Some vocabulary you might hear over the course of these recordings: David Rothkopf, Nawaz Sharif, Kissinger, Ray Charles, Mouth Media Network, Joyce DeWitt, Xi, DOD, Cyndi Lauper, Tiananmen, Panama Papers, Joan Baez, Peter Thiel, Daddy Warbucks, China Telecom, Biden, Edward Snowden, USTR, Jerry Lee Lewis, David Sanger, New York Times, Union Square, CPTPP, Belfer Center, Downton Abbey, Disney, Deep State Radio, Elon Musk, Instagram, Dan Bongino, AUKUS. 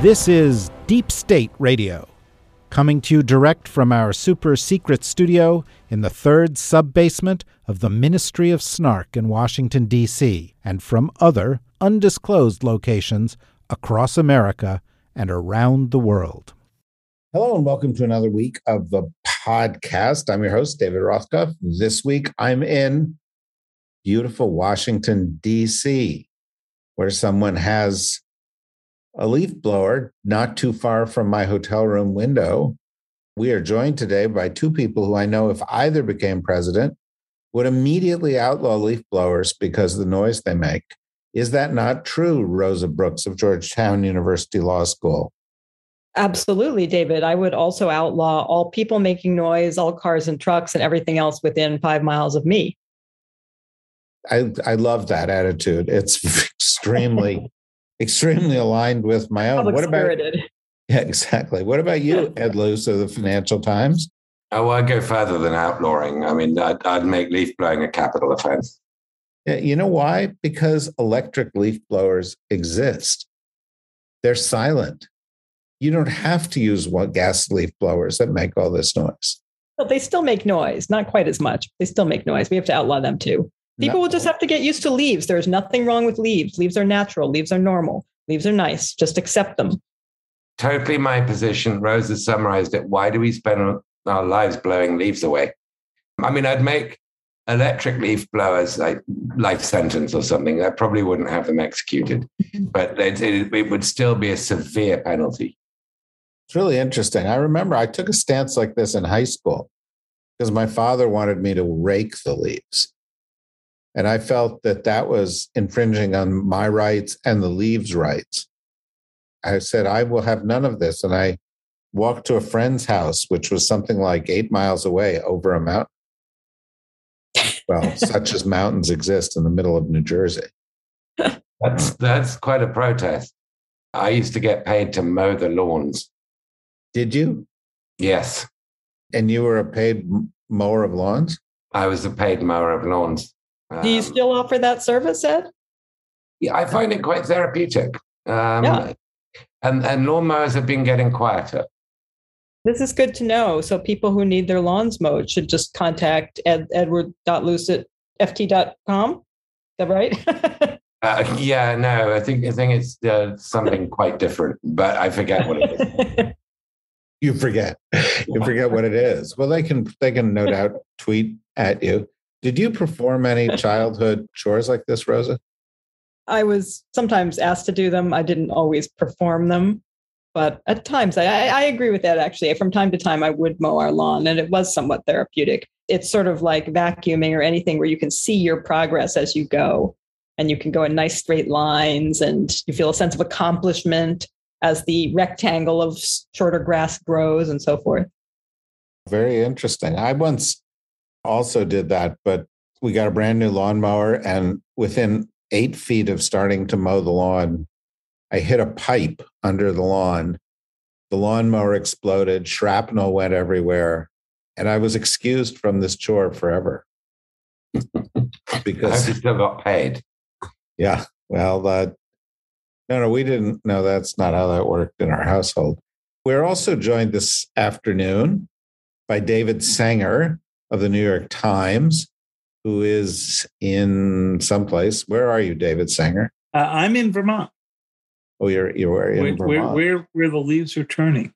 This is Deep State Radio, coming to you direct from our super-secret studio in the third sub-basement of the Ministry of SNARK in Washington, D.C., and from other undisclosed locations across America and around the world. Hello and welcome to another week of the podcast. I'm your host, David Rothkopf. This week, I'm in beautiful Washington, D.C., where someone has a leaf blower not too far from my hotel room window. We are joined today by two people who I know, if either became president, would immediately outlaw leaf blowers because of the noise they make. Is that not true, Rosa Brooks of Georgetown University Law School? Absolutely, David. I would also outlaw all people making noise, all cars and trucks and everything else within 5 miles of me. I love that attitude. It's extremely, extremely aligned with my own. Public-spirited. Yeah, exactly. What about you, Ed Luce of the Financial Times? Oh, well, I'd go further than outlawing. I mean, I'd make leaf blowing a capital offense. Yeah, you know why? Because electric leaf blowers exist. They're silent. You don't have to use gas leaf blowers that make all this noise. Well, they still make noise. Not quite as much. They still make noise. We have to outlaw them, too. People will just have to get used to leaves. There's nothing wrong with leaves. Leaves are natural. Leaves are normal. Leaves are nice. Just accept them. Totally my position. Rose has summarized it. Why do we spend our lives blowing leaves away? I mean, I'd make electric leaf blowers like life sentence or something. I probably wouldn't have them executed. But it would still be a severe penalty. It's really interesting. I remember I took a stance like this in high school because my father wanted me to rake the leaves. And I felt that that was infringing on my rights and the leaves' rights. I said, I will have none of this. And I walked to a friend's house, which was something like 8 miles away over a mountain. Well, such as mountains exist in the middle of New Jersey. That's quite a protest. I used to get paid to mow the lawns. Did you? Yes. And you were a paid mower of lawns? I was a paid mower of lawns. Do you still offer that service, Ed? Yeah, I find it quite therapeutic. And lawnmowers have been getting quieter. This is good to know. So people who need their lawns mowed should just contact edward.luce@ft.com. Is that right? No, I think it's something quite different, but I forget what it is. You forget what it is. Well, they can no doubt tweet at you. Did you perform any childhood chores like this, Rosa? I was sometimes asked to do them. I didn't always perform them, but at times I agree with that. Actually, from time to time, I would mow our lawn, and it was somewhat therapeutic. It's sort of like vacuuming or anything where you can see your progress as you go. And you can go in nice straight lines and you feel a sense of accomplishment as the rectangle of shorter grass grows and so forth. Very interesting. I once also did that, but we got a brand new lawnmower and within 8 feet of starting to mow the lawn, I hit a pipe under the lawn. The lawnmower exploded, shrapnel went everywhere, and I was excused from this chore forever. Because I still got paid. Yeah, well, no, we didn't. No, that's not how that worked in our household. We're also joined this afternoon by David Sanger of the New York Times, who is in someplace. Where are you, David Sanger? I'm in Vermont. Oh, you're in Vermont. Where the leaves are turning.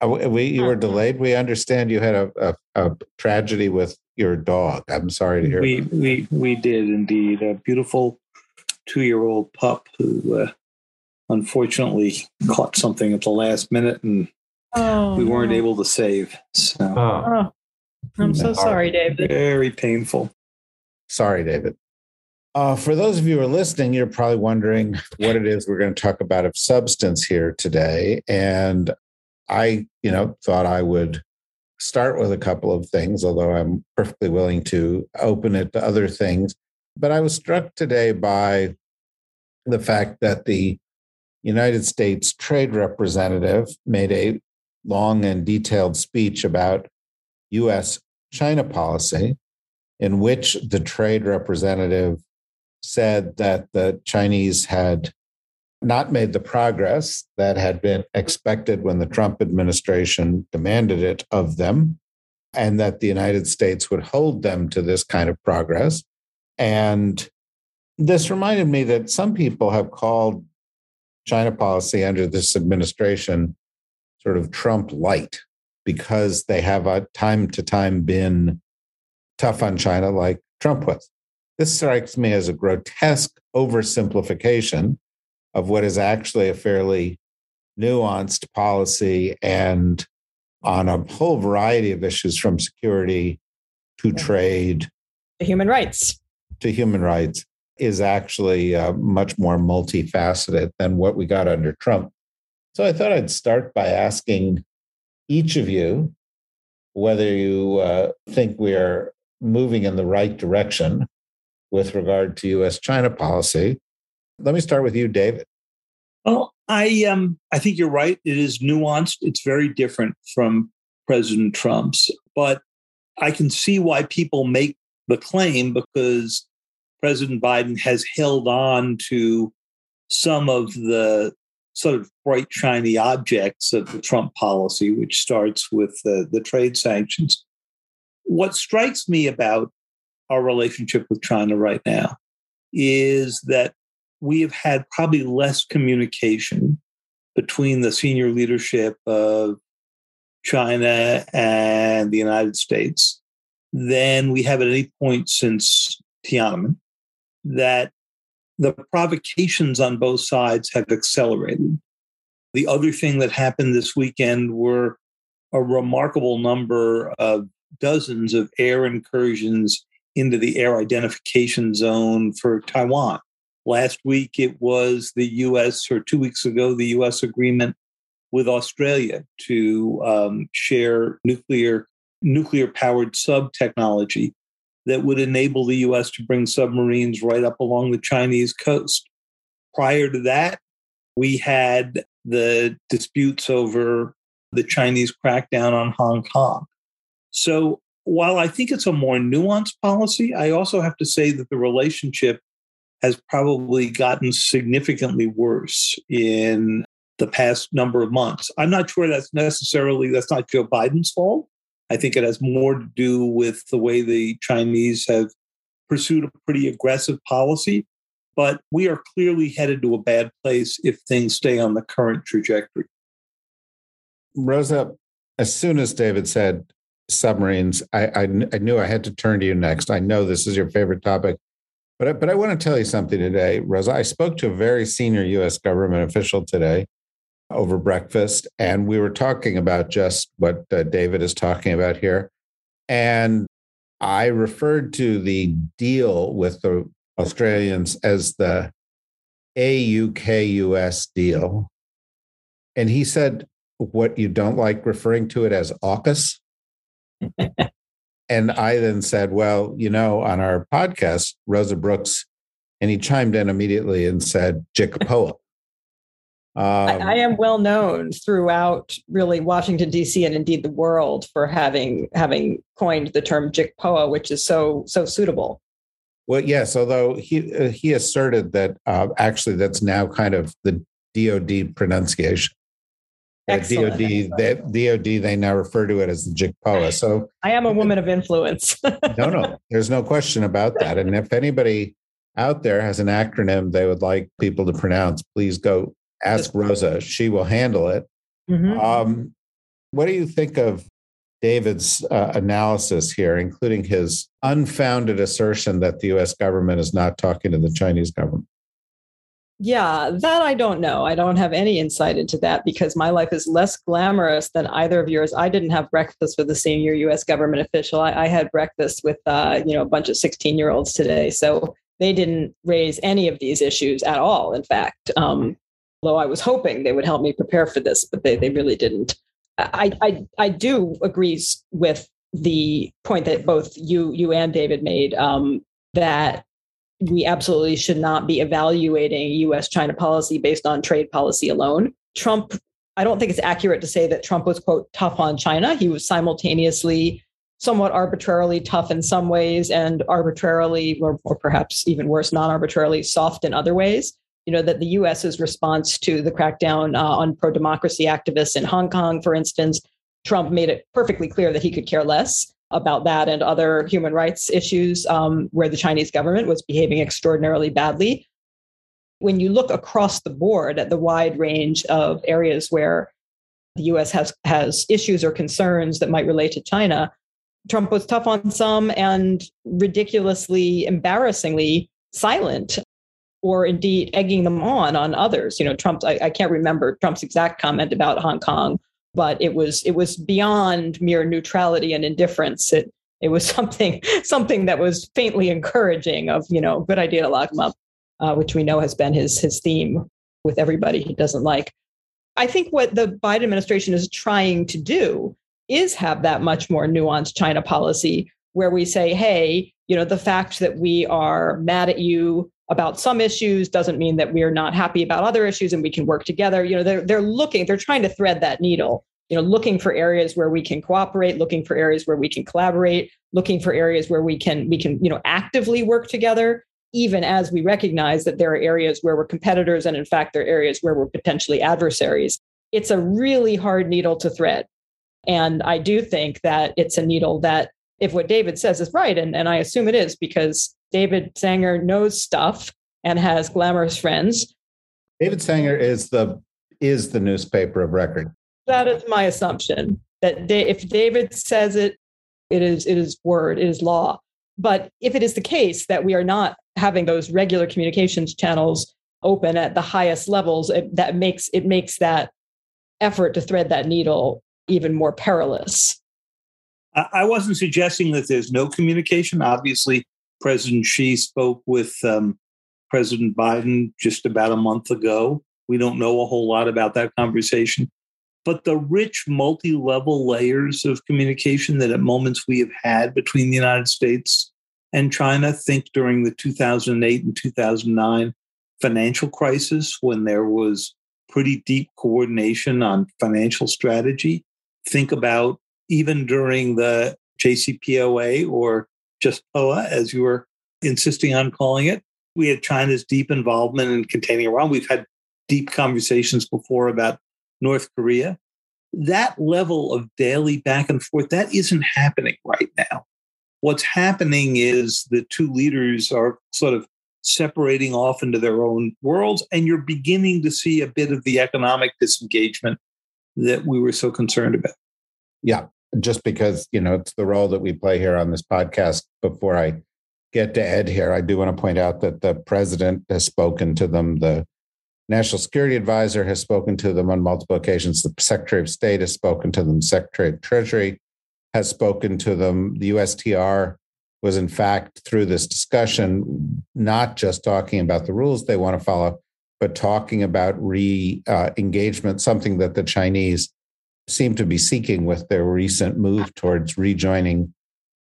You were delayed. We understand you had a tragedy with your dog. I'm sorry to hear. We did indeed. A beautiful 2-year-old pup who unfortunately caught something at the last minute and we weren't able to save. So I'm so sorry, David. Very painful. Sorry, David. For those of you who are listening, you're probably wondering what it is we're going to talk about of substance here today. And I, thought I would start with a couple of things, although I'm perfectly willing to open it to other things. But I was struck today by the fact that the United States trade representative made a long and detailed speech about U.S.-China policy, in which the trade representative said that the Chinese had not made the progress that had been expected when the Trump administration demanded it of them, and that the United States would hold them to this kind of progress. And this reminded me that some people have called China policy under this administration sort of Trump light, because they have time to time been tough on China like Trump was. This strikes me as a grotesque oversimplification of what is actually a fairly nuanced policy, and on a whole variety of issues, from security to trade to human rights, is actually much more multifaceted than what we got under Trump. So I thought I'd start by asking each of you whether you think we are moving in the right direction with regard to U.S.-China policy. Let me start with you, David. Well, I think you're right. It is nuanced. It's very different from President Trump's. But I can see why people make the claim, because President Biden has held on to some of the sort of bright, shiny objects of the Trump policy, which starts with the trade sanctions. What strikes me about our relationship with China right now is that we have had probably less communication between the senior leadership of China and the United States than we have at any point since Tiananmen, that the provocations on both sides have accelerated. The other thing that happened this weekend were a remarkable number of dozens of air incursions into the air identification zone for Taiwan. Last week, it was the U.S., or 2 weeks ago, the U.S. agreement with Australia to share nuclear-powered sub technology that would enable the U.S. to bring submarines right up along the Chinese coast. Prior to that, we had the disputes over the Chinese crackdown on Hong Kong. So while I think it's a more nuanced policy, I also have to say that the relationship has probably gotten significantly worse in the past number of months. I'm not sure that's not Joe Biden's fault. I think it has more to do with the way the Chinese have pursued a pretty aggressive policy. But we are clearly headed to a bad place if things stay on the current trajectory. Rosa, as soon as David said submarines, I knew I had to turn to you next. I know this is your favorite topic. But I want to tell you something today, Rosa. I spoke to a very senior U.S. government official today over breakfast, and we were talking about just what David is talking about here. And I referred to the deal with the Australians as the AUKUS deal. And he said, what, you don't like referring to it as AUKUS? And I then said, well, on our podcast, Rosa Brooks, and he chimed in immediately and said, JCPOA. I am well known throughout really Washington, D.C. and indeed the world for having coined the term JCPOA, which is so suitable. Well, yes, although he asserted that actually that's now kind of the DOD pronunciation. Excellent. DOD, they now refer to it as the JCPOA. So I am a woman of influence. No, there's no question about that. And if anybody out there has an acronym they would like people to pronounce, please go ask Rosa. She will handle it. Mm-hmm. What do you think of David's analysis here, including his unfounded assertion that the U.S. government is not talking to the Chinese government? Yeah, that I don't know. I don't have any insight into that because my life is less glamorous than either of yours. I didn't have breakfast with a senior U.S. government official. I had breakfast with, a bunch of 16-year-olds today. So They didn't raise any of these issues at all, in fact, although I was hoping they would help me prepare for this, but they really didn't. I do agree with the point that both you and David made, that we absolutely should not be evaluating U.S.-China policy based on trade policy alone. Trump, I don't think it's accurate to say that Trump was, quote, tough on China. He was simultaneously somewhat arbitrarily tough in some ways and arbitrarily, or perhaps even worse, non-arbitrarily soft in other ways. You know, that the U.S.'s response to the crackdown on pro-democracy activists in Hong Kong, for instance, Trump made it perfectly clear that he could care less about that and other human rights issues where the Chinese government was behaving extraordinarily badly. When you look across the board at the wide range of areas where the U.S. has issues or concerns that might relate to China, Trump was tough on some and ridiculously, embarrassingly silent, or indeed egging them on others. You know, I can't remember Trump's exact comment about Hong Kong, but it was beyond mere neutrality and indifference. It was something that was faintly encouraging of, you know, good idea to lock them up, which we know has been his theme with everybody he doesn't like. I think what the Biden administration is trying to do is have that much more nuanced China policy where we say, hey, you know, the fact that we are mad at you about some issues doesn't mean that we are not happy about other issues and we can work together. You know, they're trying to thread that needle, you know, looking for areas where we can cooperate, looking for areas where we can collaborate, looking for areas where we can, you know, actively work together, even as we recognize that there are areas where we're competitors. And in fact, there are areas where we're potentially adversaries. It's a really hard needle to thread. And I do think that it's a needle that, if what David says is right, and I assume it is because David Sanger knows stuff and has glamorous friends. David Sanger is the newspaper of record. That is my assumption, that if David says it, it is word, it is law. But if it is the case that we are not having those regular communications channels open at the highest levels, it makes that effort to thread that needle even more perilous. I wasn't suggesting that there's no communication. Obviously, President Xi spoke with President Biden just about a month ago. We don't know a whole lot about that conversation. But the rich multi-level layers of communication that at moments we have had between the United States and China, think during the 2008 and 2009 financial crisis, when there was pretty deep coordination on financial strategy, think about even during the JCPOA, or just POA, as you were insisting on calling it, we had China's deep involvement in containing Iran. We've had deep conversations before about North Korea. That level of daily back and forth, that isn't happening right now. What's happening is the two leaders are sort of separating off into their own worlds, and you're beginning to see a bit of the economic disengagement that we were so concerned about. Yeah. Just because, you know, it's the role that we play here on this podcast. Before I get to Ed here, I do want to point out that the president has spoken to them. The national security advisor has spoken to them on multiple occasions. The secretary of state has spoken to them. Secretary of treasury has spoken to them. The USTR was, in fact, through this discussion, not just talking about the rules they want to follow, but talking about re-engagement, something that the Chinese seem to be seeking with their recent move towards rejoining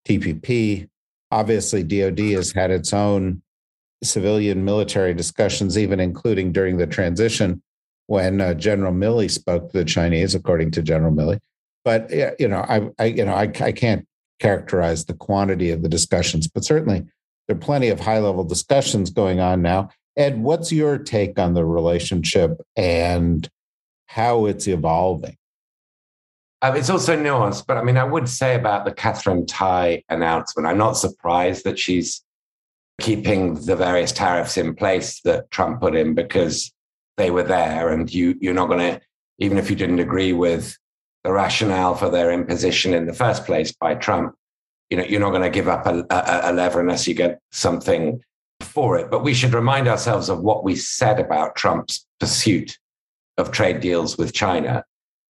TPP. Obviously, DOD has had its own civilian military discussions, even including during the transition when General Milley spoke to the Chinese, according to General Milley. But you know, I can't characterize the quantity of the discussions, but certainly there are plenty of high-level discussions going on now. Ed, what's your take on the relationship and how it's evolving? It's also nuanced, but I mean, I would say about the Catherine Tai announcement, I'm not surprised that she's keeping the various tariffs in place that Trump put in, because they were there, and you're not going to, even if you didn't agree with the rationale for their imposition in the first place by Trump, you know, you're not going to give up a lever unless you get something for it. But we should remind ourselves of what we said about Trump's pursuit of trade deals with China,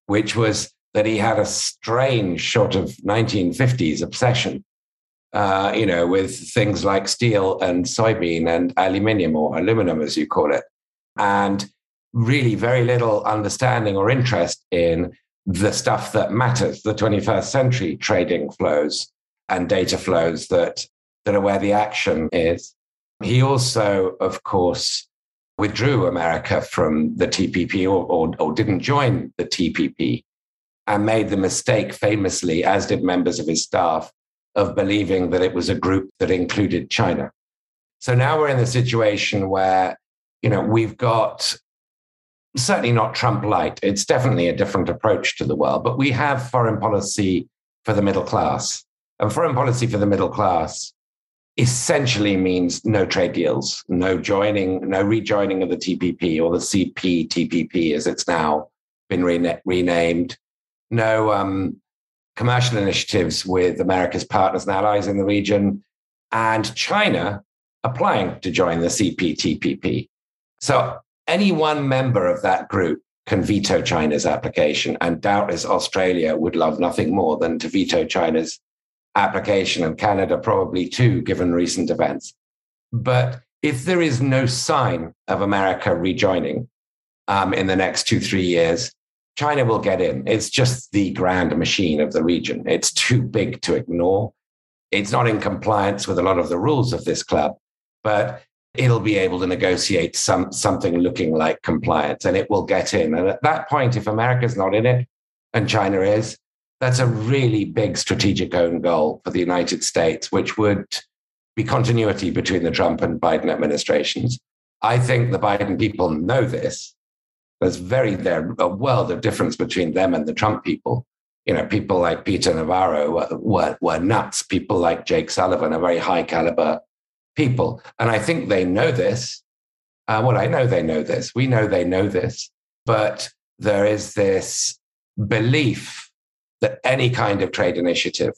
which was that he had a strange sort of 1950s obsession with things like steel and soybean and aluminium, or aluminum as you call it, and really very little understanding or interest in the stuff that matters, the 21st century trading flows and data flows that are where the action is. He also, of course, withdrew America from the TPP or didn't join the TPP, and made the mistake famously, as did members of his staff, of believing that it was a group that included China. So now we're in the situation where, we've got certainly not Trump-lite. It's definitely a different approach to the world, but we have foreign policy for the middle class. And foreign policy for the middle class essentially means no trade deals, no rejoining of the TPP or the CPTPP, as it's now been renamed, no commercial initiatives with America's partners and allies in the region, and China applying to join the CPTPP. So any one member of that group can veto China's application, and doubtless Australia would love nothing more than to veto China's application, and Canada probably too, given recent events. But if there is no sign of America rejoining in the next 2-3 years, China will get in. It's just the grand machine of the region. It's too big to ignore. It's not in compliance with a lot of the rules of this club, but it'll be able to negotiate something looking like compliance, and it will get in. And at that point, if America's not in it and China is, that's a really big strategic own goal for the United States, which would be continuity between the Trump and Biden administrations. I think the Biden people know this. There's a world of difference between them and the Trump people. People like Peter Navarro were nuts. People like Jake Sullivan are very high caliber people. And I think they know this. I know they know this. We know they know this. But there is this belief that any kind of trade initiative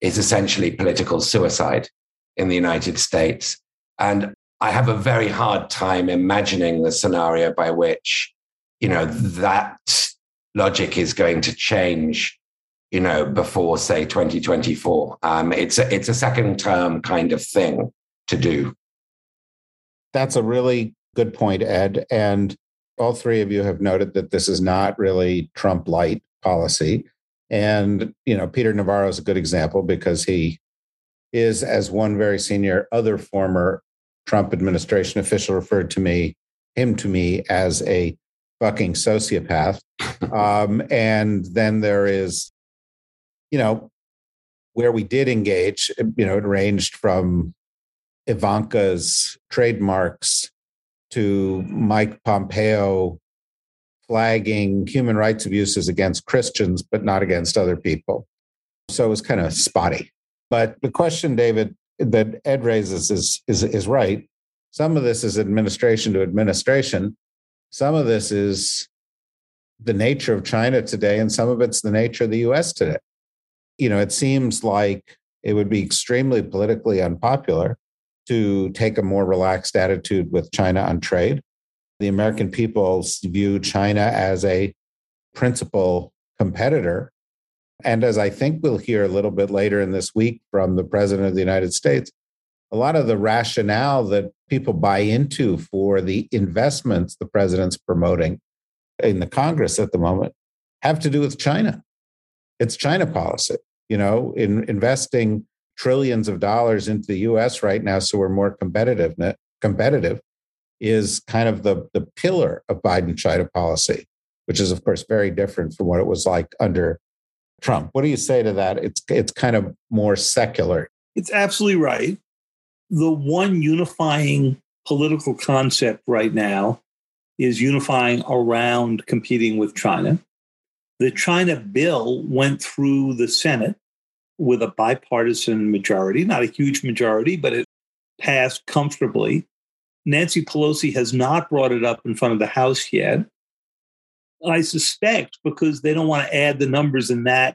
is essentially political suicide in the United States. And I have a very hard time imagining the scenario by which, that logic is going to change, before, say, 2024. It's a second term kind of thing to do. That's a really good point, Ed. And all three of you have noted that this is not really Trump-lite policy. And, Peter Navarro is a good example because he is, as one very senior other former Trump administration official referred to him as a fucking sociopath. And then there is, where we did engage, it ranged from Ivanka's trademarks to Mike Pompeo flagging human rights abuses against Christians, but not against other people. So it was kind of spotty. But the question, David, that Ed raises is right. Some of this is administration to administration. Some of this is the nature of China today, and some of it's the nature of the U.S. today. It seems like it would be extremely politically unpopular to take a more relaxed attitude with China on trade. The American people view China as a principal competitor. And as I think we'll hear a little bit later in this week from the President of the United States, a lot of the rationale that people buy into for the investments the president's promoting in the Congress at the moment have to do with China. It's China policy, in investing trillions of dollars into the U.S. right now so we're more competitive. Is kind of the pillar of Biden-China policy, which is, of course, very different from what it was like under Trump. What do you say to that? It's kind of more secular. It's absolutely right. The one unifying political concept right now is unifying around competing with China. The China bill went through the Senate with a bipartisan majority, not a huge majority, but it passed comfortably. Nancy Pelosi has not brought it up in front of the House yet. I suspect because they don't want to add the numbers in that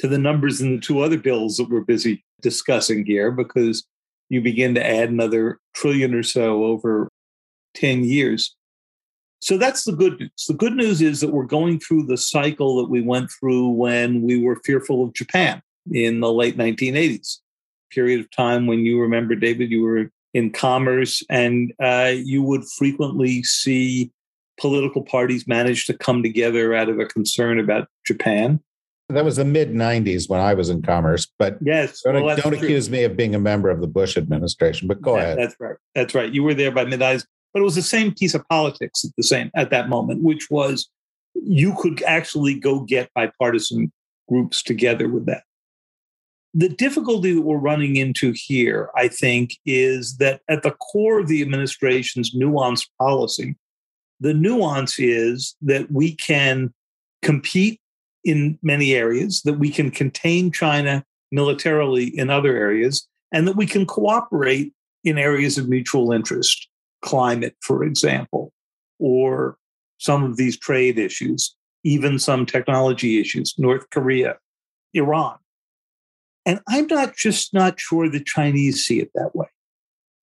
to the numbers in the two other bills that we're busy discussing here, because you begin to add another trillion or so over 10 years. So that's the good news. The good news is that we're going through the cycle that we went through when we were fearful of Japan in the late 1980s. period of time when you remember, David, you were in commerce, and you would frequently see political parties manage to come together out of a concern about Japan. That was the mid-90s when I was in commerce, but yes, don't accuse me of being a member of the Bush administration, but go ahead. That's right. That's right. You were there by mid-90s, but it was the same piece of politics at that moment, which was you could actually go get bipartisan groups together with that. The difficulty that we're running into here, I think, is that at the core of the administration's nuanced policy, the nuance is that we can compete in many areas, that we can contain China militarily in other areas, and that we can cooperate in areas of mutual interest, climate, for example, or some of these trade issues, even some technology issues, North Korea, Iran. And I'm not sure the Chinese see it that way,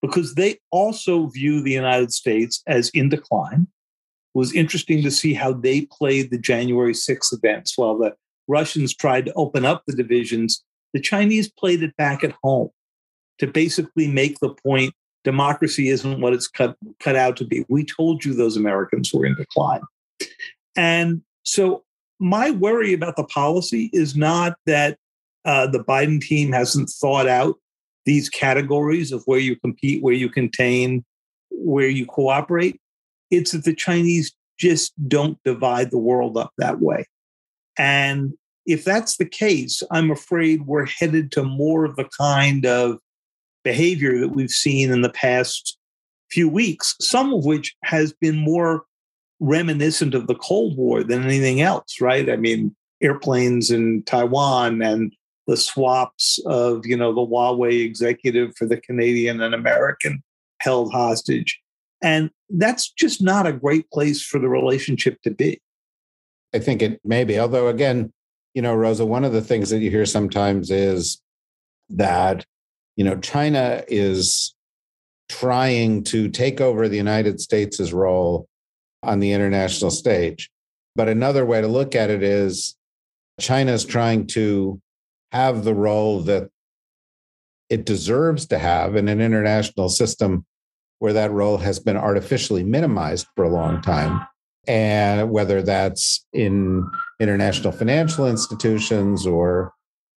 because they also view the United States as in decline. It was interesting to see how they played the January 6th events. While the Russians tried to open up the divisions, the Chinese played it back at home to basically make the point democracy isn't what it's cut out to be. We told you those Americans were in decline. And so my worry about the policy is not that the Biden team hasn't thought out these categories of where you compete, where you contain, where you cooperate. It's that the Chinese just don't divide the world up that way. And if that's the case, I'm afraid we're headed to more of the kind of behavior that we've seen in the past few weeks, some of which has been more reminiscent of the Cold War than anything else, right? I mean, airplanes in Taiwan and the swaps of, the Huawei executive for the Canadian and American held hostage. And that's just not a great place for the relationship to be. I think it may be. Although, again, Rosa, one of the things that you hear sometimes is that, China is trying to take over the United States' role on the international stage. But another way to look at it is China's trying to have the role that it deserves to have in an international system where that role has been artificially minimized for a long time. And whether that's in international financial institutions or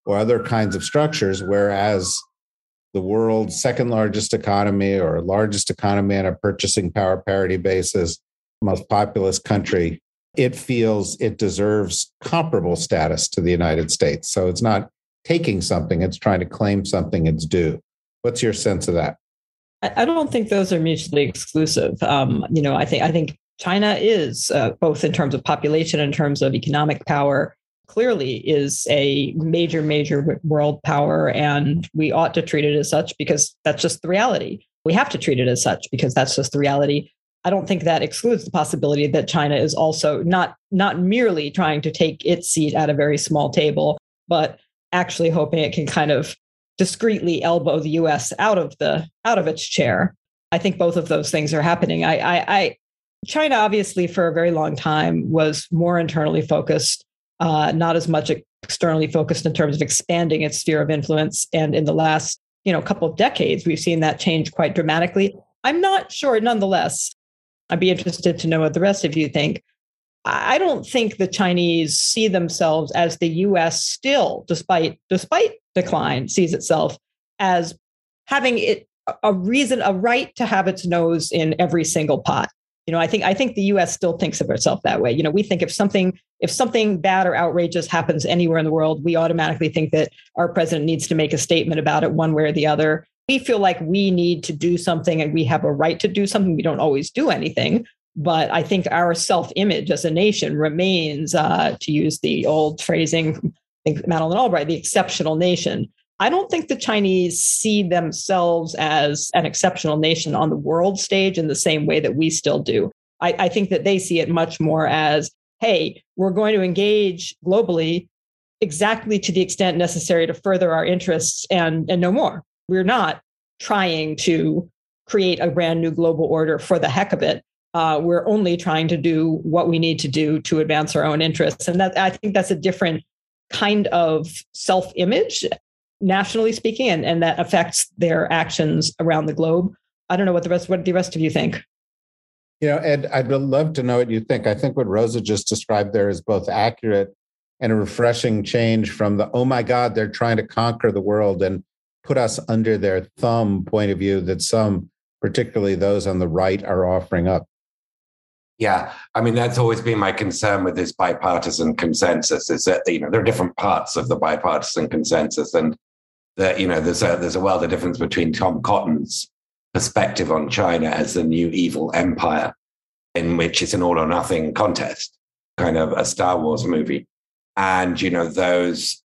other kinds of structures, whereas the world's second largest economy or largest economy on a purchasing power parity basis, most populous country, it feels it deserves comparable status to the United States. So it's not taking something, it's trying to claim something it's due. What's your sense of that? I don't think those are mutually exclusive. I think China is, both in terms of population, in terms of economic power, clearly is a major, major world power. And we ought to treat it as such because that's just the reality. We have to treat it as such because that's just the reality. I don't think that excludes the possibility that China is also not merely trying to take its seat at a very small table, but actually hoping it can kind of discreetly elbow the U.S. out of its chair. I think both of those things are happening. China, obviously, for a very long time was more internally focused, not as much externally focused in terms of expanding its sphere of influence. And in the last, couple of decades, we've seen that change quite dramatically. I'm not sure. Nonetheless, I'd be interested to know what the rest of you think. I don't think the Chinese see themselves as the U.S. still, despite decline, sees itself as having a right to have its nose in every single pot. I think the U.S. still thinks of itself that way. We think if something bad or outrageous happens anywhere in the world, we automatically think that our president needs to make a statement about it one way or the other. We feel like we need to do something and we have a right to do something. We don't always do anything. But I think our self-image as a nation remains, to use the old phrasing, I think Madeleine Albright, the exceptional nation. I don't think the Chinese see themselves as an exceptional nation on the world stage in the same way that we still do. I think that they see it much more as, hey, we're going to engage globally exactly to the extent necessary to further our interests and no more. We're not trying to create a brand new global order for the heck of it. We're only trying to do what we need to do to advance our own interests. And I think that's a different kind of self-image nationally speaking, and that affects their actions around the globe. I don't know what the rest of you think. You know, Ed, I'd love to know what you think. I think what Rosa just described there is both accurate and a refreshing change from the, oh my God, they're trying to conquer the world and put us under their thumb point of view that some, particularly those on the right, are offering up. Yeah, I mean, that's always been my concern with this bipartisan consensus, is that, you know, there are different parts of the bipartisan consensus, and that, you know, there's a world of difference between Tom Cotton's perspective on China as the new evil empire, in which it's an all or nothing contest, kind of a Star Wars movie. And, you know, those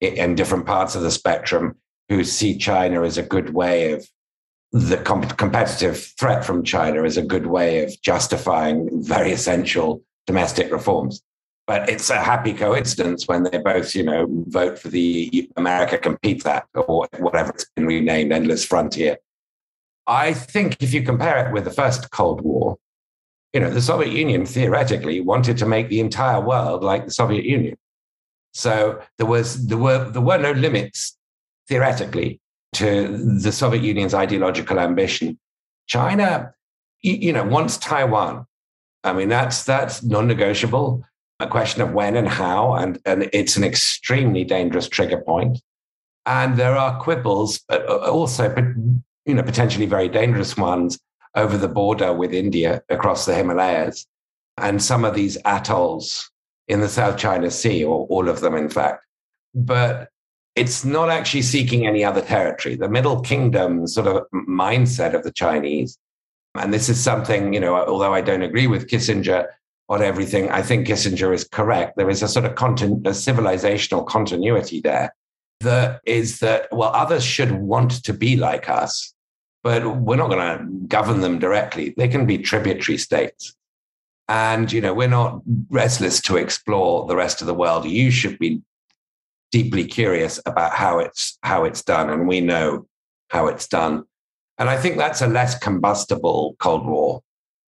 in different parts of the spectrum who see China as a good way of the competitive threat from China is a good way of justifying very essential domestic reforms. But it's a happy coincidence when they both, you know, vote for the America Compete Act or whatever it's been renamed, Endless Frontier. I think if you compare it with the first Cold War, you know, the Soviet Union theoretically wanted to make the entire world like the Soviet Union. So there were no limits theoretically to the Soviet Union's ideological ambition. China, you know, wants Taiwan. I mean, that's non-negotiable, a question of when and how, and it's an extremely dangerous trigger point. And there are quibbles, also, you know, potentially very dangerous ones over the border with India across the Himalayas and some of these atolls in the South China Sea, or all of them, in fact. But it's not actually seeking any other territory. The Middle Kingdom sort of mindset of the Chinese, and this is something, you know, although I don't agree with Kissinger on everything, I think Kissinger is correct. There is a sort of a civilizational continuity there that is that, well, others should want to be like us, but we're not going to govern them directly. They can be tributary states. And, you know, we're not restless to explore the rest of the world. You should be deeply curious about how it's done, and we know how it's done. And I think that's a less combustible Cold War,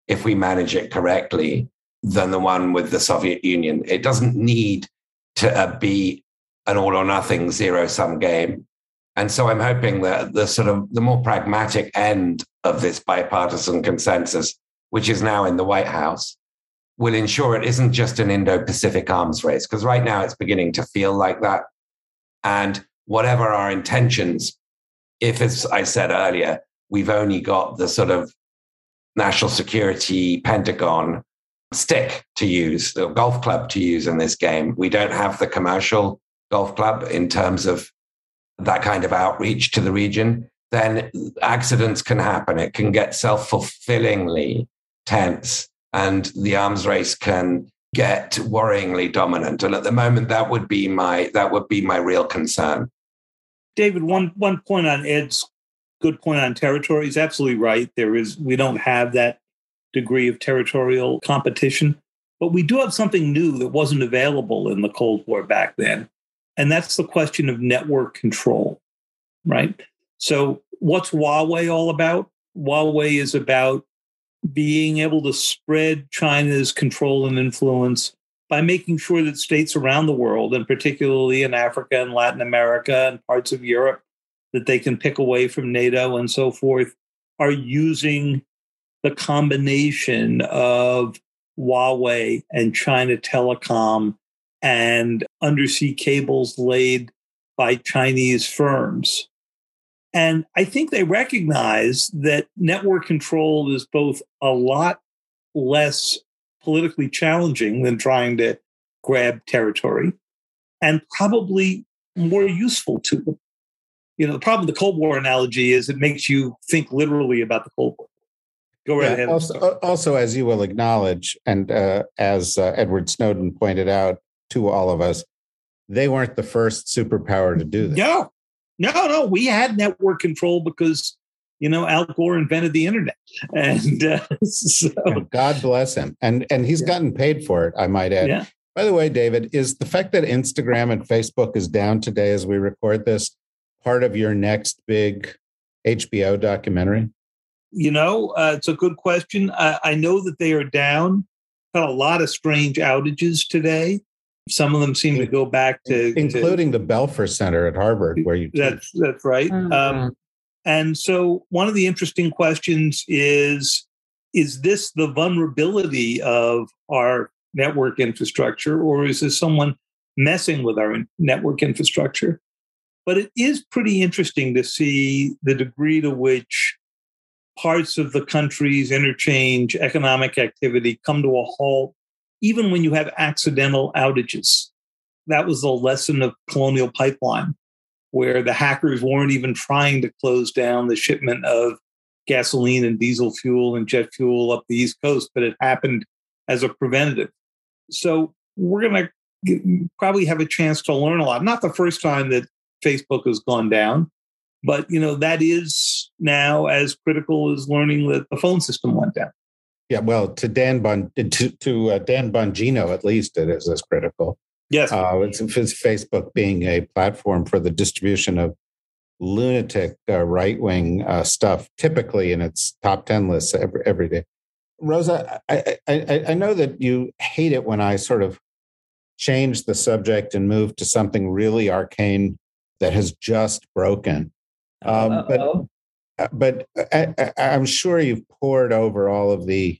if we manage it correctly, than the one with the Soviet Union. It doesn't need to be an all or nothing, zero sum game. And so I'm hoping that the more pragmatic end of this bipartisan consensus, which is now in the White House, will ensure it isn't just an Indo-Pacific arms race, because right now it's beginning to feel like that. And whatever our intentions, if, as I said earlier, we've only got the sort of national security Pentagon stick to use, the golf club to use in this game, we don't have the commercial golf club in terms of that kind of outreach to the region, then accidents can happen. It can get self-fulfillingly tense, and the arms race can get worryingly dominant. And at the moment, that would be my real concern. David, one point on Ed's good point on territory is absolutely right. We don't have that degree of territorial competition, but we do have something new that wasn't available in the Cold War back then. And that's the question of network control, right? So what's Huawei all about? Huawei is about being able to spread China's control and influence by making sure that states around the world, and particularly in Africa and Latin America and parts of Europe that they can pick away from NATO and so forth, are using the combination of Huawei and China Telecom and undersea cables laid by Chinese firms. And I think they recognize that network control is both a lot less politically challenging than trying to grab territory, and probably more useful to them. You know, the problem with the Cold War analogy is it makes you think literally about the Cold War. Go right ahead. Also, as you will acknowledge, and as Edward Snowden pointed out to all of us, they weren't the first superpower to do this. Yeah. No, we had network control because, you know, Al Gore invented the internet. And so God bless him. And he's gotten paid for it, I might add. Yeah. By the way, David, is the fact that Instagram and Facebook is down today as we record this part of your next big HBO documentary? You know, it's a good question. I know that they are down. Got a lot of strange outages today. Some of them seem to go back to... Including the Belfer Center at Harvard, where you teach. That's right. Mm-hmm. And so one of the interesting questions is this the vulnerability of our network infrastructure, or is this someone messing with our network infrastructure? But it is pretty interesting to see the degree to which parts of the country's interchange, economic activity come to a halt, even when you have accidental outages. That was the lesson of Colonial Pipeline, where the hackers weren't even trying to close down the shipment of gasoline and diesel fuel and jet fuel up the East Coast, but it happened as a preventative. So we're going to probably have a chance to learn a lot. Not the first time that Facebook has gone down, but you know, that is now as critical as learning that the phone system went down. Yeah, well, to Dan Bongino, at least, it is as critical. Yes. It's Facebook being a platform for the distribution of lunatic right-wing stuff, typically in its top 10 lists every day. Rosa, I know that you hate it when I sort of change the subject and move to something really arcane that has just broken. But I'm sure you've pored over all of the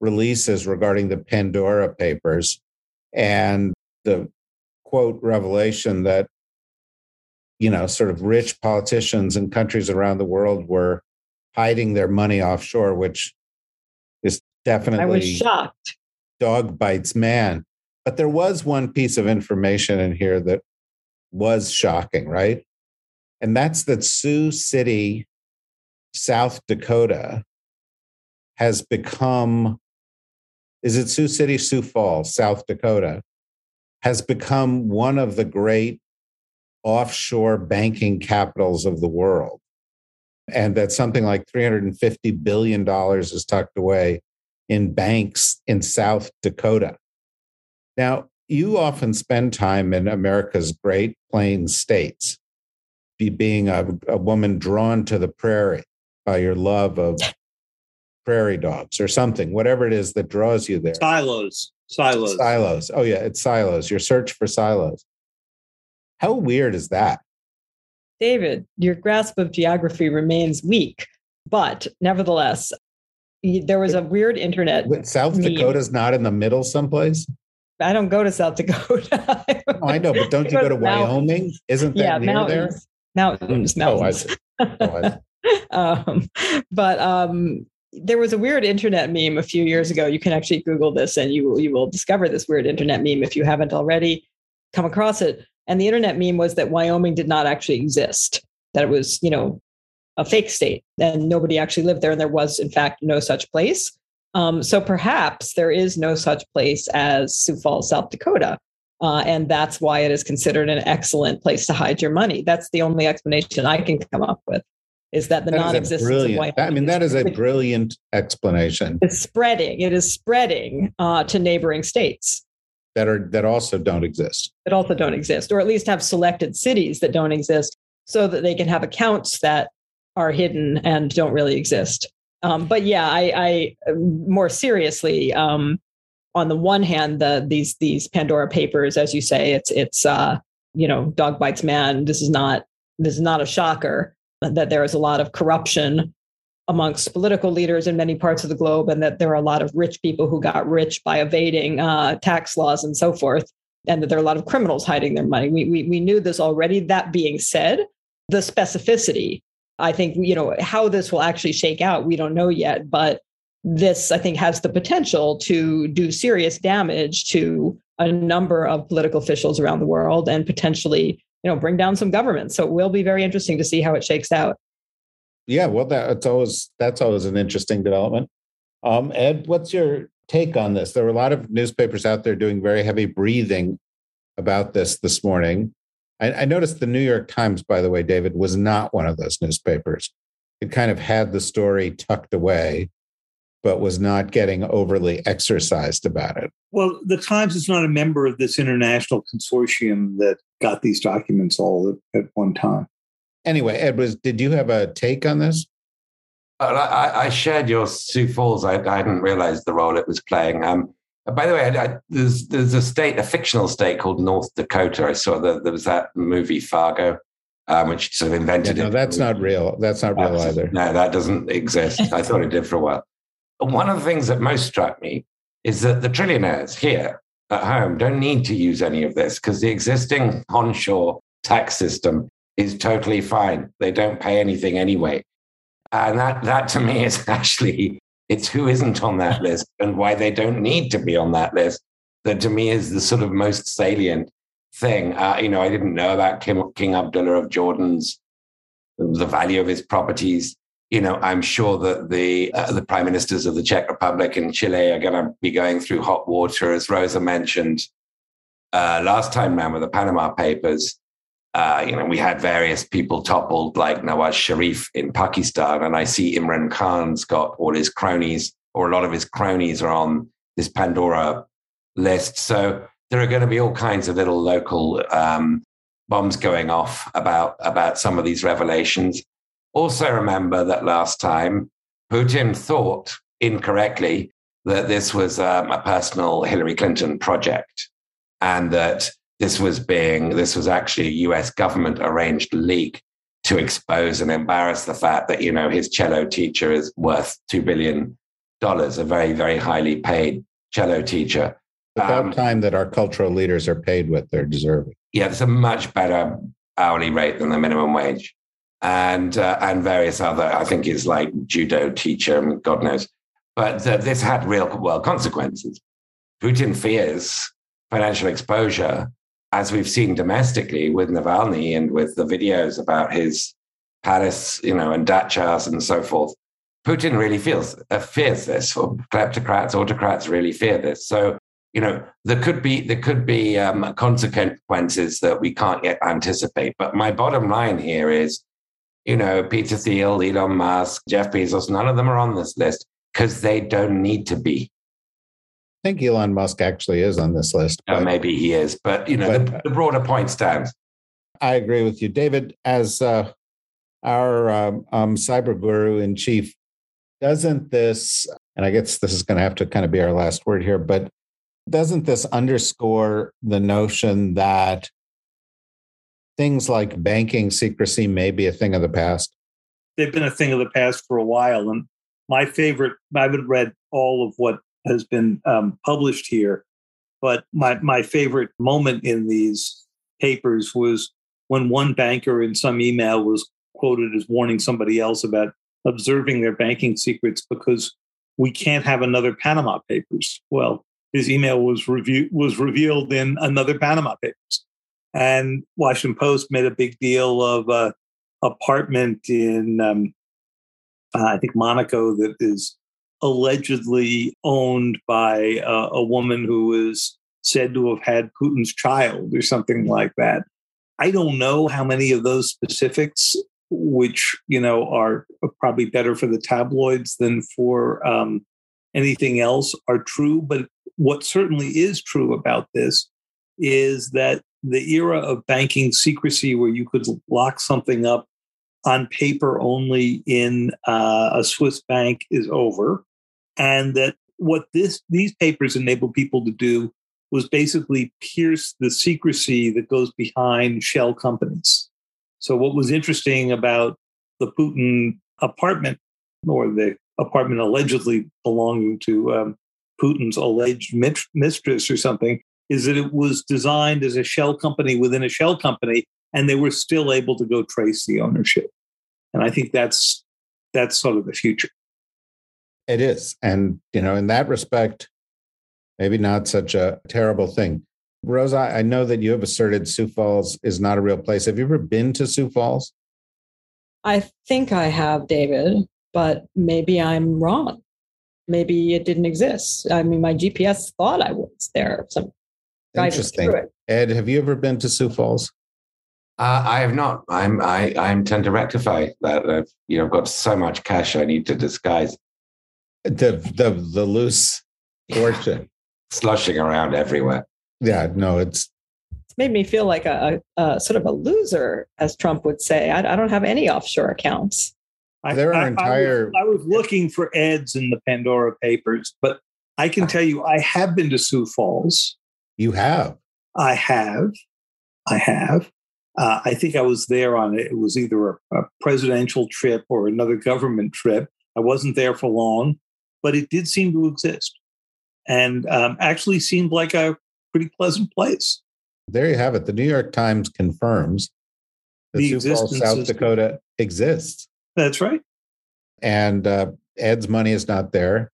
releases regarding the Pandora Papers and the, quote, revelation that, you know, sort of rich politicians in countries around the world were hiding their money offshore, which is definitely... I was shocked. Dog bites man. But there was one piece of information in here that was shocking, right? And that's that Sioux City, South Dakota has become... Is it Sioux City, Sioux Falls, South Dakota? Has become one of the great offshore banking capitals of the world. And that something like $350 billion is tucked away in banks in South Dakota. Now, you often spend time in America's Great Plains states, being a woman drawn to the prairie by your love of prairie dogs or something, whatever it is that draws you there. Silos. Oh, yeah, it's silos. Your search for silos. How weird is that? David, your grasp of geography remains weak, but nevertheless, there was a weird internet. Wait, South meme. Dakota's not in the middle someplace? I don't go to South Dakota. Oh, I know, but don't you go to Wyoming? Mountains. Isn't that near mountains. There? Mountains. There was a weird internet meme a few years ago. You can actually Google this and you will discover this weird internet meme if you haven't already come across it. And the internet meme was that Wyoming did not actually exist, that it was, you know, a fake state and nobody actually lived there. And there was, in fact, no such place. So perhaps there is no such place as Sioux Falls, South Dakota. And that's why it is considered an excellent place to hide your money. That's the only explanation I can come up with. Is that the non-existence of Wyoming? That is a brilliant explanation. It's spreading. It is spreading to neighboring states that also don't exist. That also don't exist, or at least have selected cities that don't exist, so that they can have accounts that are hidden and don't really exist. But yeah, I more seriously, on the one hand, these Pandora Papers, as you say, it's you know, dog bites man. This is not a shocker. That there is a lot of corruption amongst political leaders in many parts of the globe, and that there are a lot of rich people who got rich by evading tax laws and so forth, and that there are a lot of criminals hiding their money. We knew this already. That being said, the specificity, I think, you know, how this will actually shake out, we don't know yet, but this, I think, has the potential to do serious damage to a number of political officials around the world and potentially, you know, bring down some government. So it will be very interesting to see how it shakes out. Yeah, well, that's always an interesting development. Ed, what's your take on this? There were a lot of newspapers out there doing very heavy breathing about this morning. I noticed the New York Times, by the way, David, was not one of those newspapers. It kind of had the story tucked away, but was not getting overly exercised about it. Well, the Times is not a member of this international consortium that got these documents all at one time. Anyway, Edwards, did you have a take on this? I shared your Sioux Falls. I hadn't realized the role it was playing. By the way, there's a state, a fictional state called North Dakota. I saw that there was that movie Fargo, which sort of invented it. No, that's not real. That's not real either. No, that doesn't exist. I thought it did for a while. One of the things that most struck me is that the trillionaires here at home don't need to use any of this because the existing onshore tax system is totally fine. They don't pay anything anyway. And that to me is actually... it's who isn't on that list and why they don't need to be on that list. That to me is the sort of most salient thing. I didn't know about King Abdullah of Jordan's, the value of his properties. You know, I'm sure that the prime ministers of the Czech Republic and Chile are going to be going through hot water, as Rosa mentioned last time round with the Panama Papers. We had various people toppled, like Nawaz Sharif in Pakistan, and I see Imran Khan's got all his cronies, or a lot of his cronies are on this Pandora list. So there are going to be all kinds of little local bombs going off about some of these revelations. Also remember that last time, Putin thought incorrectly that this was a personal Hillary Clinton project, and that this was actually a U.S. government arranged leak to expose and embarrass the fact that, you know, his cello teacher is worth $2 billion, a very, very highly paid cello teacher. It's about time that our cultural leaders are paid what they're deserving. Yeah, it's a much better hourly rate than the minimum wage. And various other, I think it's like judo teacher, God knows. But this had real world consequences. Putin fears financial exposure, as we've seen domestically with Navalny and with the videos about his palace, and dachas and so forth. Putin really fears this, or kleptocrats, autocrats really fear this. So, there could be consequences that we can't yet anticipate. But my bottom line here is, Peter Thiel, Elon Musk, Jeff Bezos, none of them are on this list because they don't need to be. I think Elon Musk actually is on this list. But, maybe he is, but the broader point stands. I agree with you, David. As our cyber guru in chief, doesn't this, and I guess this is going to have to kind of be our last word here, but doesn't this underscore the notion that things like banking secrecy may be a thing of the past? They've been a thing of the past for a while, and my favorite, I haven't read all of what has been published here. But my favorite moment in these papers was when one banker in some email was quoted as warning somebody else about observing their banking secrets because we can't have another Panama Papers. Well, his email was revealed in another Panama Papers. And Washington Post made a big deal of an apartment in, I think, Monaco that is allegedly owned by a woman who is said to have had Putin's child or something like that. I don't know how many of those specifics, which, are probably better for the tabloids than for anything else, are true. But what certainly is true about this is that the era of banking secrecy, where you could lock something up on paper only in a Swiss bank, is over. And that what these papers enabled people to do was basically pierce the secrecy that goes behind shell companies. So what was interesting about the Putin apartment, or the apartment allegedly belonging to Putin's alleged mistress or something, is that it was designed as a shell company within a shell company, and they were still able to go trace the ownership. And I think that's sort of the future. It is. And, in that respect, maybe not such a terrible thing. Rosa, I know that you have asserted Sioux Falls is not a real place. Have you ever been to Sioux Falls? I think I have, David, but maybe I'm wrong. Maybe it didn't exist. I mean, my GPS thought I was there. So interesting. Ed, have you ever been to Sioux Falls? I have not. I intend to rectify that. I've got so much cash I need to disguise. The loose fortune sloshing around everywhere. Yeah, no, it's made me feel like a sort of a loser, as Trump would say. I don't have any offshore accounts. There are entire. I was looking for Eds in the Pandora Papers, but I can tell you, I have been to Sioux Falls. You have? I have. I think I was there on it. It was either a presidential trip or another government trip. I wasn't there for long, but it did seem to exist, and actually seemed like a pretty pleasant place. There you have it. The New York Times confirms that the Sioux Falls, South Dakota exists. That's right. And Ed's money is not there.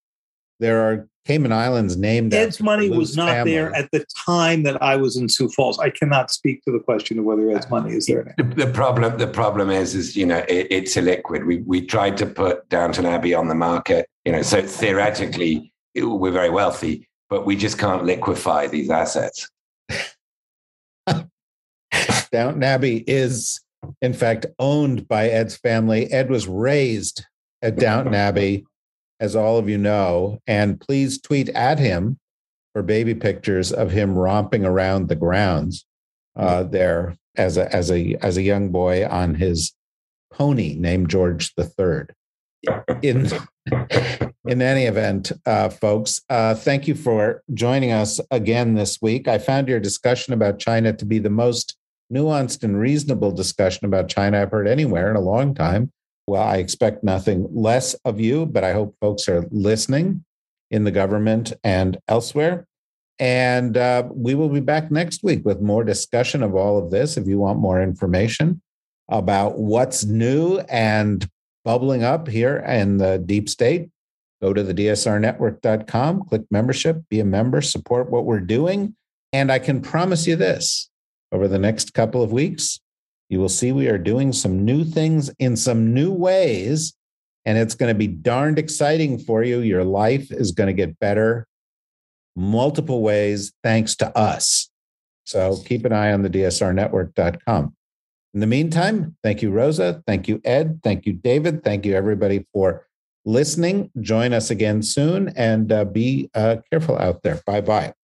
There are Cayman Islands named Ed's money was not family. There at the time that I was in Sioux Falls. I cannot speak to the question of whether Ed's money is there. The problem is you know, it's illiquid. We tried to put Downton Abbey on the market, you know, so theoretically we're very wealthy, but we just can't liquefy these assets. Downton Abbey is, in fact, owned by Ed's family. Ed was raised at Downton Abbey, as all of you know, and please tweet at him for baby pictures of him romping around the grounds there as a young boy on his pony named George III. In any event, folks, thank you for joining us again this week. I found your discussion about China to be the most nuanced and reasonable discussion about China I've heard anywhere in a long time. Well, I expect nothing less of you, but I hope folks are listening in the government and elsewhere. And we will be back next week with more discussion of all of this. If you want more information about what's new and bubbling up here in the deep state, go to the DSRnetwork.com, click membership, be a member, support what we're doing. And I can promise you this, over the next couple of weeks, you will see we are doing some new things in some new ways, and it's going to be darned exciting for you. Your life is going to get better multiple ways thanks to us. So keep an eye on the DSRnetwork.com. In the meantime, thank you, Rosa. Thank you, Ed. Thank you, David. Thank you, everybody, for listening. Join us again soon, and be careful out there. Bye-bye.